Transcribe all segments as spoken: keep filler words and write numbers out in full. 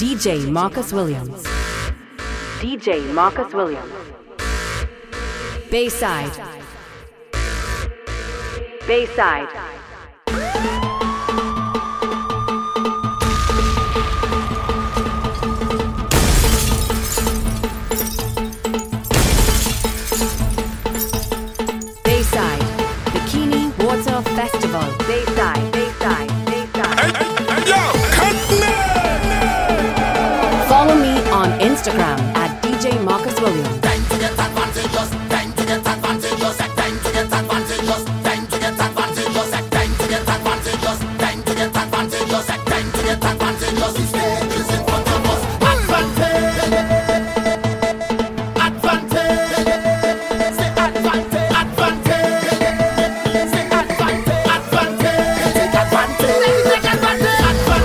D J Marcus Williams. D J Marcus Williams. Bayside. Bayside. Bayside. Bikini Water Festival. Bayside. Bayside. Instagram at D J Marcus Williams. Time to get advantageous. Time to get advantageous. Time to get advantageous. Time to get advantageous. Time to get advantageous. Time to get advantageous. Time to get advantageous. This stage is in front of us. Advantage. Advantage. Say advantage. Advantage. Say advantage. Advantage. Take advantage. Take advantage.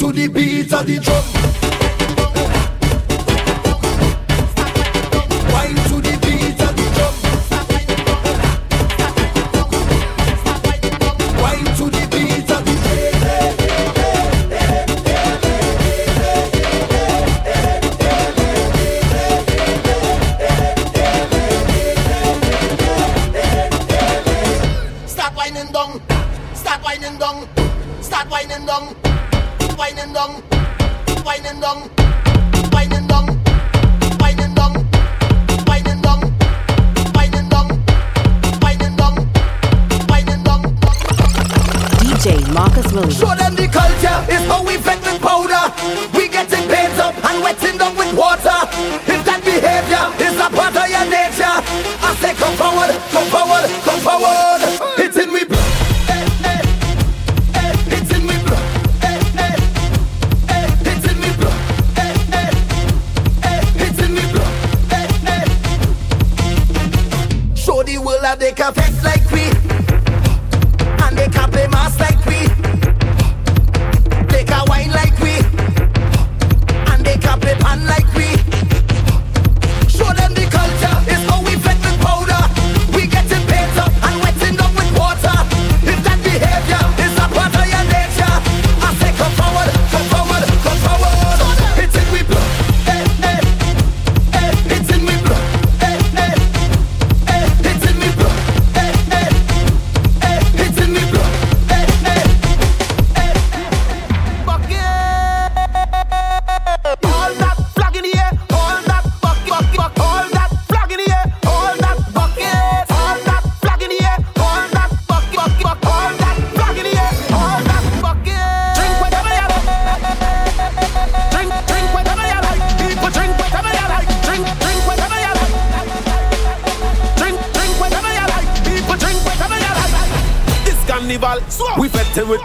To the beat of the drum. Wine to the beat of the drum. Wine to the beat of the drum. Stop whining. down, start winding down, winding down, winding down, winding down, winding down, winding down, winding down, winding down, winding down. D J Marcus Williams. Show them the culture is how we vet with powder. We getting paint up and wetting down with water. If that behavior is a part of your nature, I say come forward, come forward, come forward. It's in me. They can flex like we, and they can play mass like we. They can wine like we, and they can play pan like we. Show them the culture, it's how we vet with powder. We getting paint up and wetting up with water. If that behavior is a part of your nature, I say come forward, come forward, come forward. It's in we blood.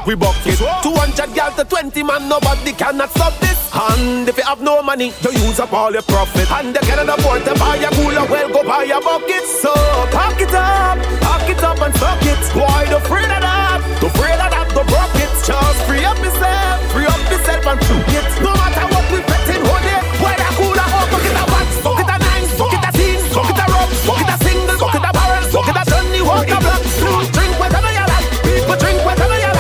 We bucket two hundred girls to twenty man, nobody cannot stop this. And if you have no money, you use up all your profit. And they cannot afford to buy a cooler, well go buy a bucket. So pack it up, pack it up and fuck it. Why the afraid of that? The afraid of that, the bucket. Just free up yourself, free up yourself and shoot it. No matter what we bet in, hold it. Why the cooler, oh, fuck it a box, fuck it a nine, fuck it a six, fuck it a rope, fuck it a single, fuck it a barrel, fuck it a sunny, walk a block. Drink whatever you like, people drink whatever you like.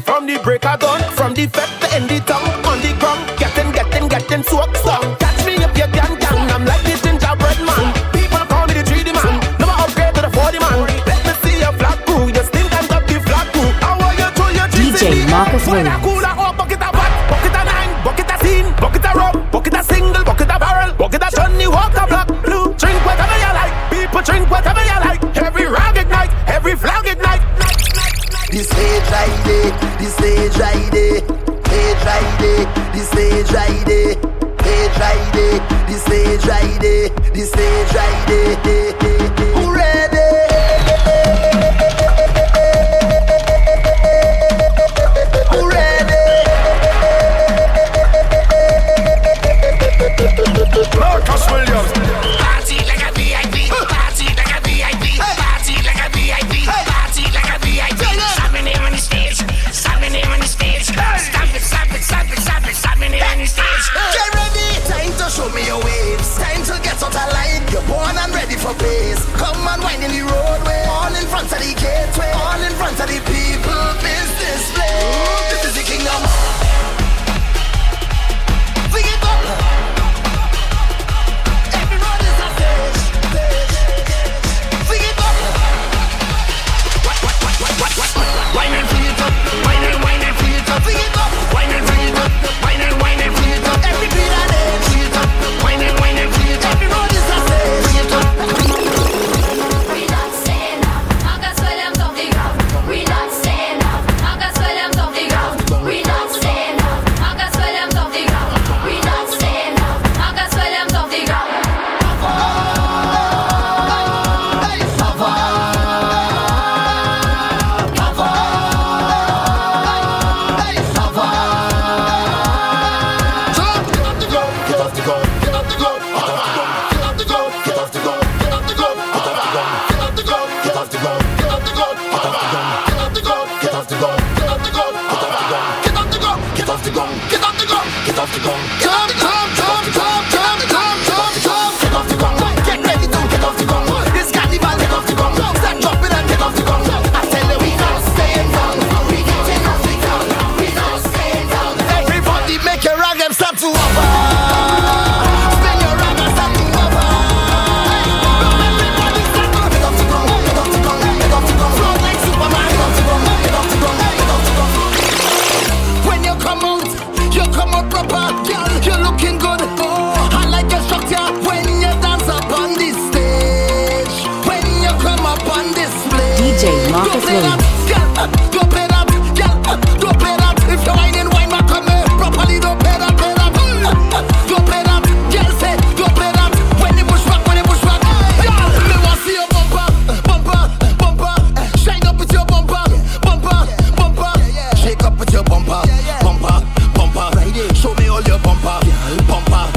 From the break of dawn, from the fed to end the tongue, on the ground, getting, getting, getting soaked so. Catch me if you can, gang, I'm like the gingerbread man. People call me the three D man, now I upgrade to the forty man. Let me see your flat crew, you stink and up the flat crew. I want you to your D J Marcus Williams. Cooler, oh, bucket a bat, bucket a nine, bucket a scene, bucket a rope, bucket a single, bucket a barrel, bucket a shunny, walk a block, blue. Drink whatever you like, people drink whatever you like. Every rag ignite, every flag ignite. This age right there, this age right there. Marcus Williams. Dope it up, girl, dope it up. If you're whining, wine back on me properly. Dope it up, it up, dope it up. Girl say, dope it up. When they push back, when they push back, girl, me wanna see your bumper, bumper, bumper. Shine up with your bumper, bumper, bumper. Shake up with your bumper, bumper, bumper. Show me all your bumper, bumper.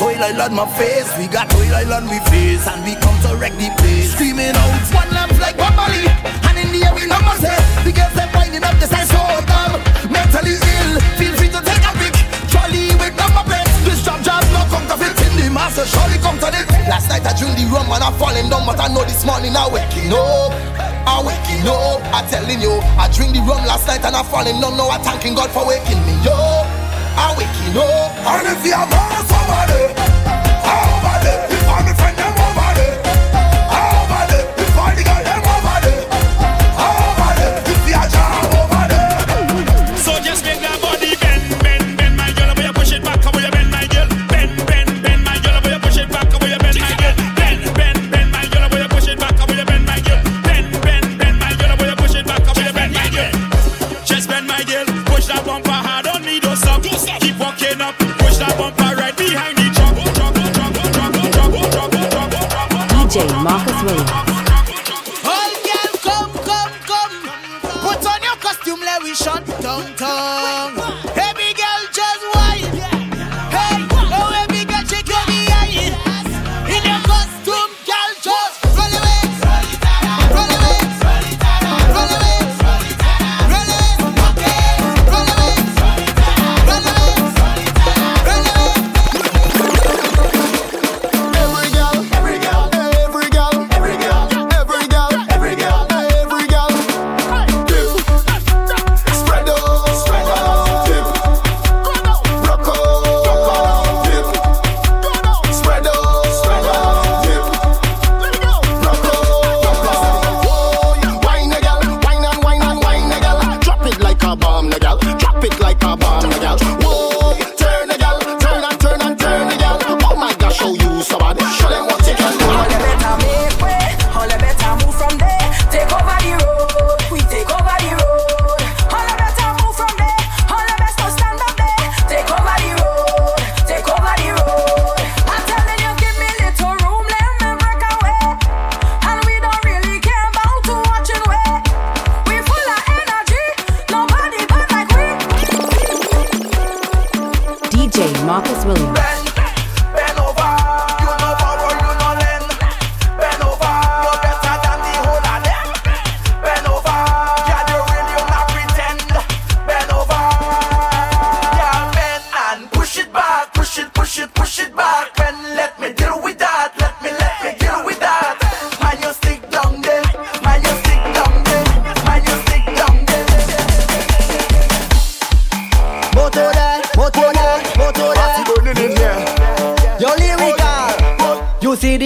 Oil on my face, we got oil on we face, and we come to wreck the place. Screaming out, one lamp like Wapali, and in the air we number say, the girls are winding up, this is so dumb, mentally ill. Feel free to take a pic, jolly with number plate. This job job not come to fit in the master, surely come to this. Last night I drilled the rum and I falling down, but I know this morning I waking up, I waking up. I telling you, I drink the rum last night and I falling down, now I thanking God for waking me up, I waking up. And if you have somebody.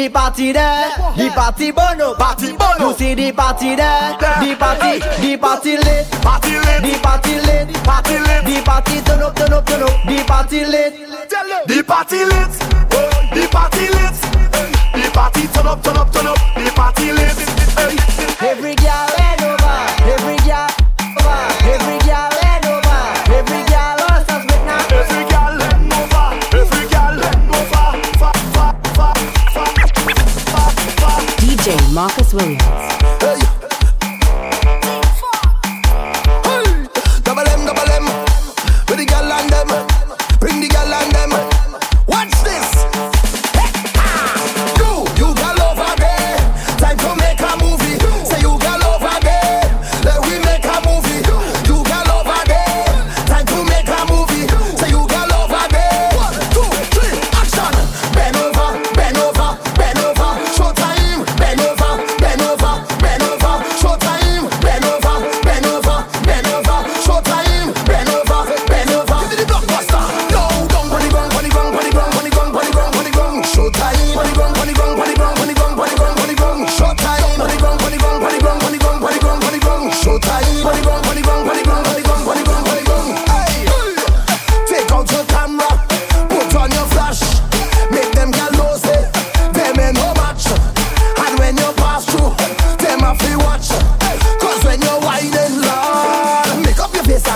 Party lit, the party lit, the party lit.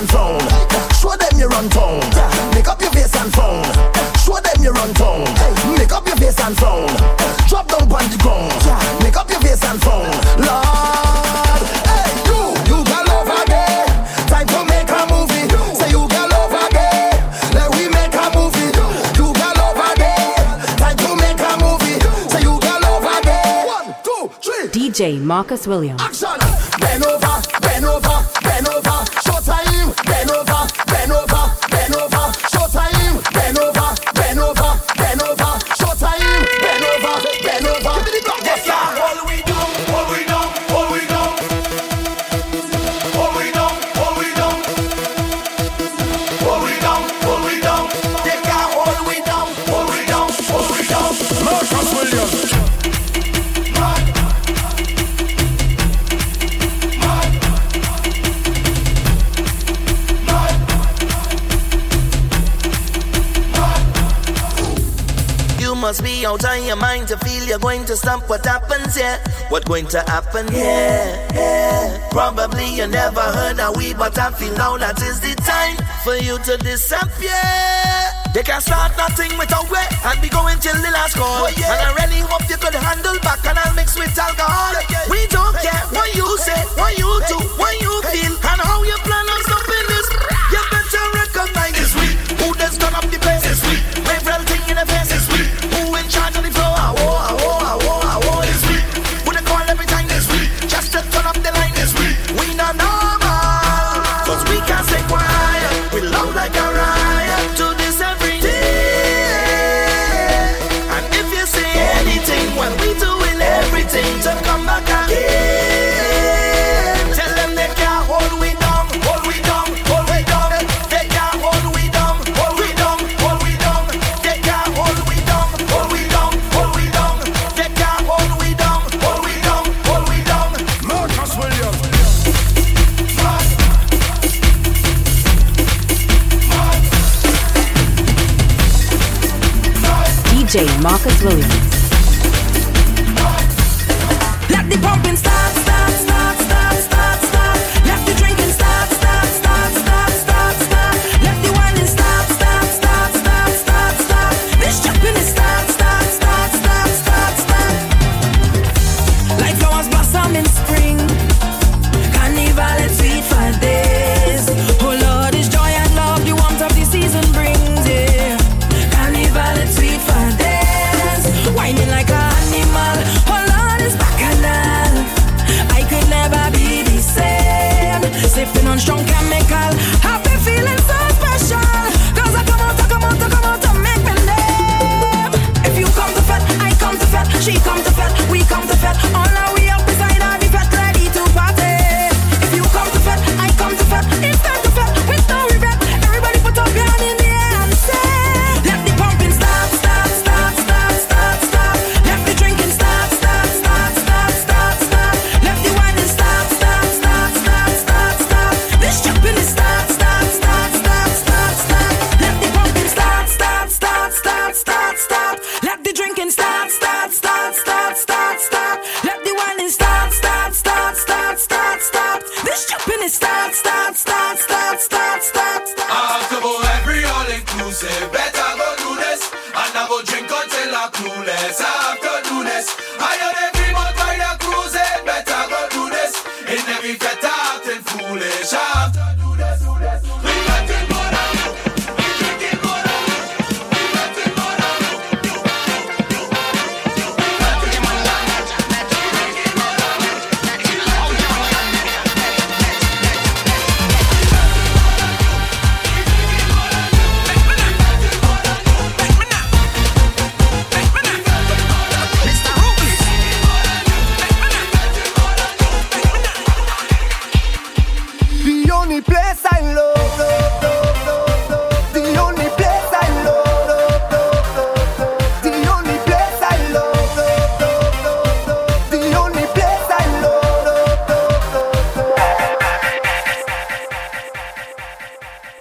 and frown. Show them you run town. Make up your face and frown. Show them you run town. Make up your face and frown. Drop down on the ground. Make up your face and frown. Lord, hey you, you got love again. Time to make a movie. Say you got love again. Let we make a movie. You got love again. Time to make a movie. Say you got love again. One, two, three. D J Marcus Williams. Action. Bend over, bend over, bend over. Show time. Bend over, bend over, bend over. Show time. Bend over, bend over, bend over. Show time. Bend over, bend over. Give me the block, yes, yeah. All we know, all we know, all we know, all we know, all we know, all we know, all we know. Take out all we know, all we know, all we know. Marcus Williams. Must be out of your mind to feel you're going to stop what happens here. Yeah. What going to happen here? Yeah, yeah. Probably you never heard of we, but I feel now that is the time for you to disappear. They can start nothing without way and be going till the last call. Oh, yeah. And I really hope you could handle back and I'll mix with alcohol. Hey, yeah. We don't hey, care hey, what you hey, say, hey, what you hey, do, hey, what you hey, feel, and how you plan on stopping this. You better recognize it's we who does turn up the place. It's we wave everything in the face. It's we. Who in charge of the floor? I woe, I woe, I woe, I woe. It's we. Who they call every time? It's we. Just to turn up the line. It's we. We not normal, cause we can't stay quiet. We love like a riot. To this every day. And if you say anything, well we doing everything to come back again. Tell them they can't hold we down, hold we down, hold we down. They can't hold we down, hold we down, hold we down. They can't hold we down, hold we down, hold we down. They can't hold we down, hold we down, hold we down. Marcus Williams. D J Marcus Williams. Let the pumping start, start, start, start, start, start. Let the drinking start, start, start, start, start, start. Let the whining start, start, start, start, start, start. This jumping is start, start, start, start, start, start. Like flowers blossom in spring, carnival and sweet for days. Oh Lord, it's joy and love the warmth of the season brings. Yeah, carnival and sweet for days. Whining like a sipping on strong chemical, happy feeling so special. Cause I come out, I come out, I come out to make me live. If you come to fed, I come to fed, she come to fed, we come to fed. All now we up beside our fed, ready to party. If you come to fed, I come to fed, it's time to fed, with no regret. Everybody put up your hand in the air and say, let the pumping start, start, start, start, start, start. Let the drinking start, start, start, start, start, start. Let the whining start, start, start, start. Jumping to start, start, start, start, start, start. Let the pumping start, start, start, start, start, start. Let the drinking start, start, start, start, start, start. Let the whining start, start, start, start, start, start. This jumping is start, start, start, start, start, start. After every all inclusive, better go do this, and I will drink until I'm clueless. I have to do this. I know every month I a cruise, better go do this. In every feta acting foolish.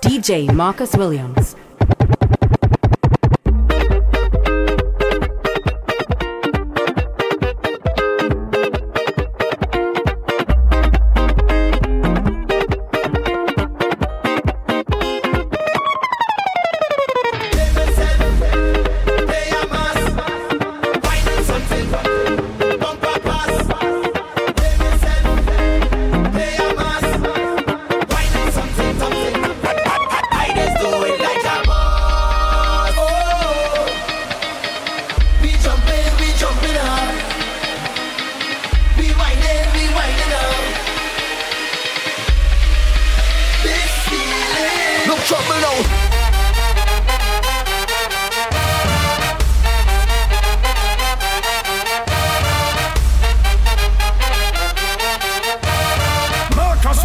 D J Marcus Williams. trouble now.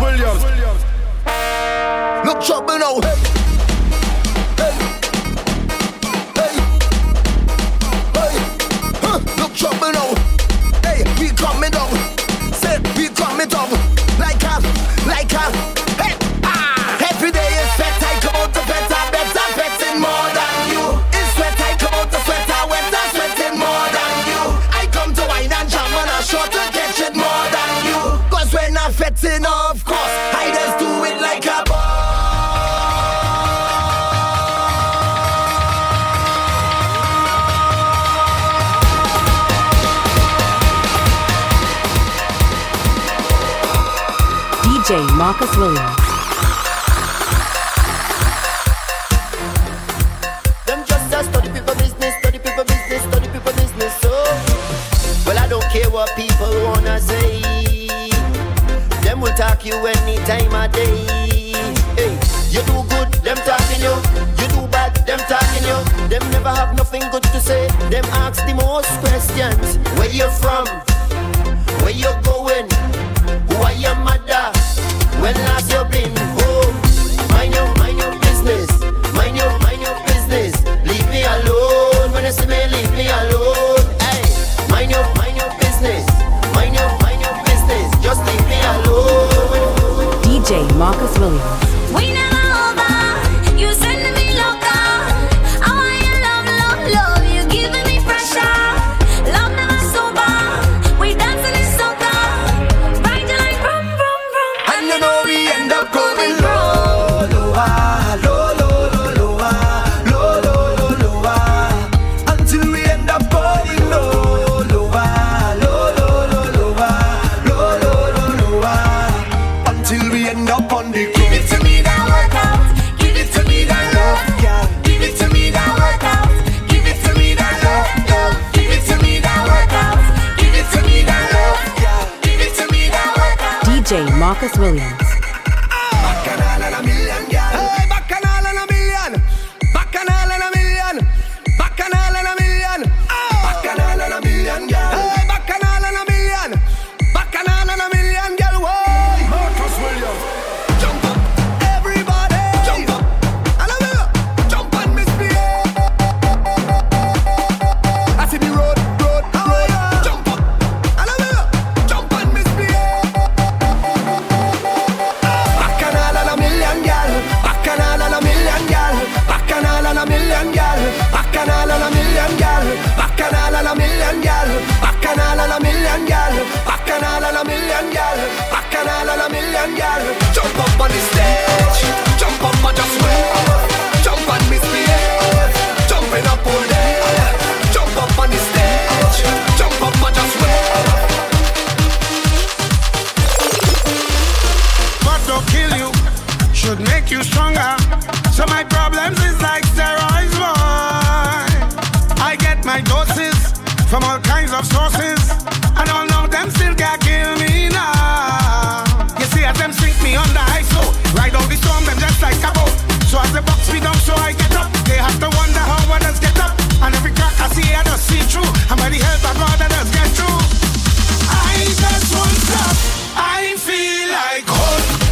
Williams. Look trouble now, hey, hey, hey, hey, huh. Look trouble now, hey, we coming down, said we coming down, like us, like us, hey, ah, every day is sweat, I come out to better, better, betting more than you, it's sweat, I come out to sweat, I wet, I sweating more than you, I come to wine and jam and I sure to catch it more than you, cause when I'm fetting up, D J Marcus Williams. Them just a study people business, study people business, study people business. So, well, I don't care what people wanna say. Them will talk you any time of day. Hey, you do good, them talking you. You do bad, them talking you. Them never have nothing good to say. Them ask the most questions. Where you from? Where you going? Who are your mother? When last you been home? Mind your, mind your business. Mind your, mind your business. Leave me alone. When you see me, leave me alone. Hey, mind your, mind your business. Mind your, mind your business. Just leave me alone. D J Marcus Williams. We never over. You send me loca. I want your love, love, love. You giving me pressure. Love never sober. We dancing in soca. Ride you like rum, rum, rum. And you know. Marcus Williams. Bacchanal and a million, girl. Hey, bacchanal and a million. Bacchanal and a million. Bacchanal and a million. Oh. Bacchanal and a million, girl. Hey, bacchanal and a million. Bacchanal and a million, girl. Whoa. Marcus Williams. Jump up, everybody. Jump up. And I will jump and misbehave. I see the road, road, road. Jump up. And I will jump and misbehave. Jump up on the stage, jump up and just wave, jump and misbehave, jumping up all day. Jump up on the stage, jump up and just wave. What don't kill you should make you stronger. So my problems is like steroids, boy. I get my doses from all kinds of sources, and all of them still can't kill me now. You see as them sink me under ice, so ride out the storm, them just like a boat. So as they box me down, so I get up. They have to wonder how others get up, and every crack I see, I just see through. And by the help of God, I just get through. I just won't stop. I feel like hope.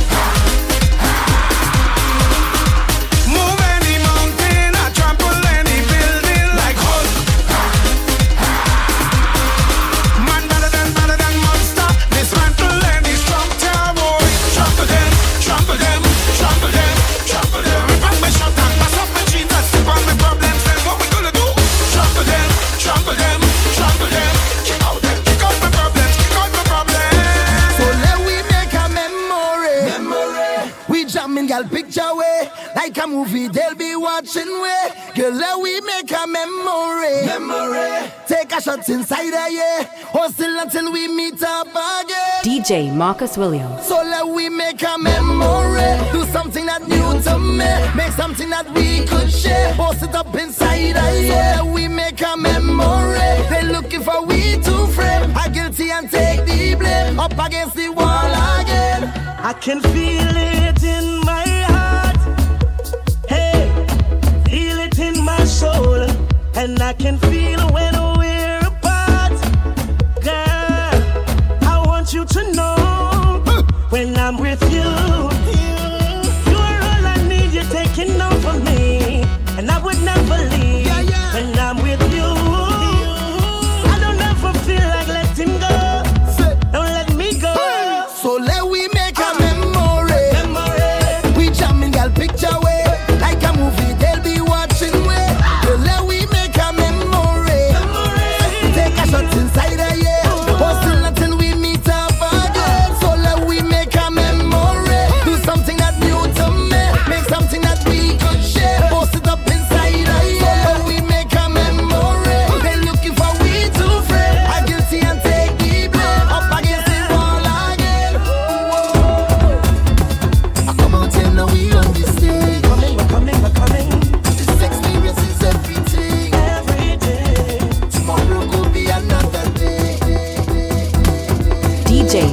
Picture way, like a movie they'll be watching way. Girl, let we make a memory. Memory. Take a shot inside a year, hustle until we meet up again. D J Marcus Williams. So let we make a memory. Do something that new to me. Make something that we could share. Post it up inside a year. So let we make a memory. They looking for we to frame. I'm guilty and take the blame. Up against the wall again. I can feel it in my heart. and I can feel it when we're apart. Girl, I want you to know when I'm with you, you're all I need. You're taking over me, and I would never leave when I'm with you. I don't ever feel like letting go. Don't let me go. So let we make a memory. Memory. We jamming, girl, picture way like a movie.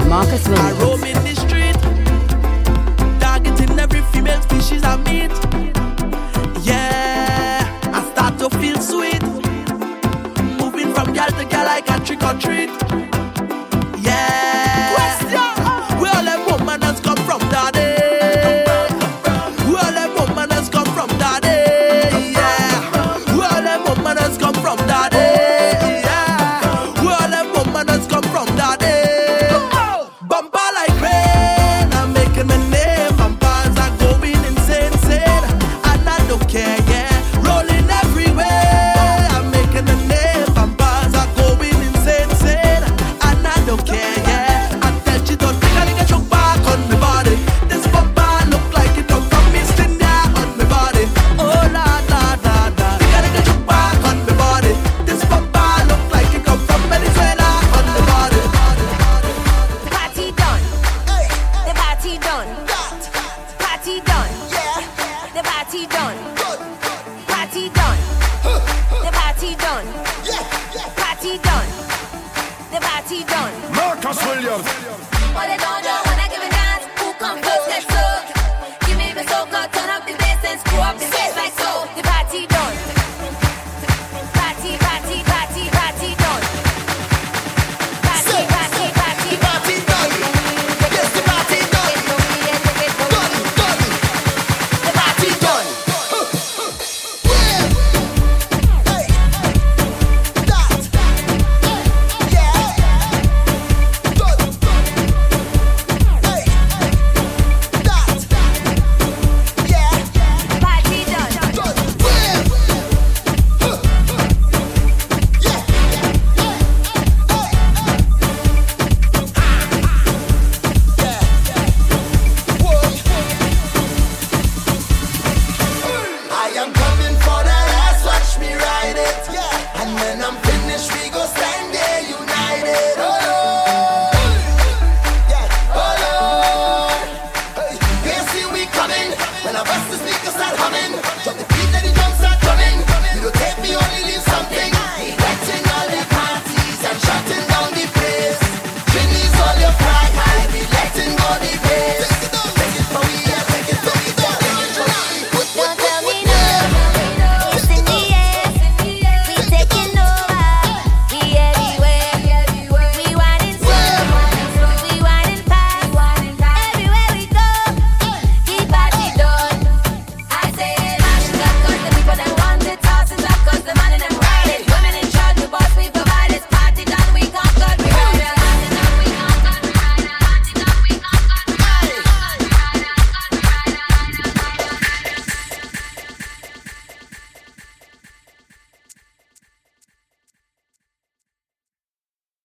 Marcus Williams. I roam in the street, targeting every female species I meet. Yeah, I start to feel sweet, moving from girl to girl like a trick or treat. Yeah, question. Where all them women has come from, daddy? Where all them women has come from, daddy? Yeah, where all them women has come from, daddy? Yeah, where all them women has come from, daddy? Done. Yeah. The party done.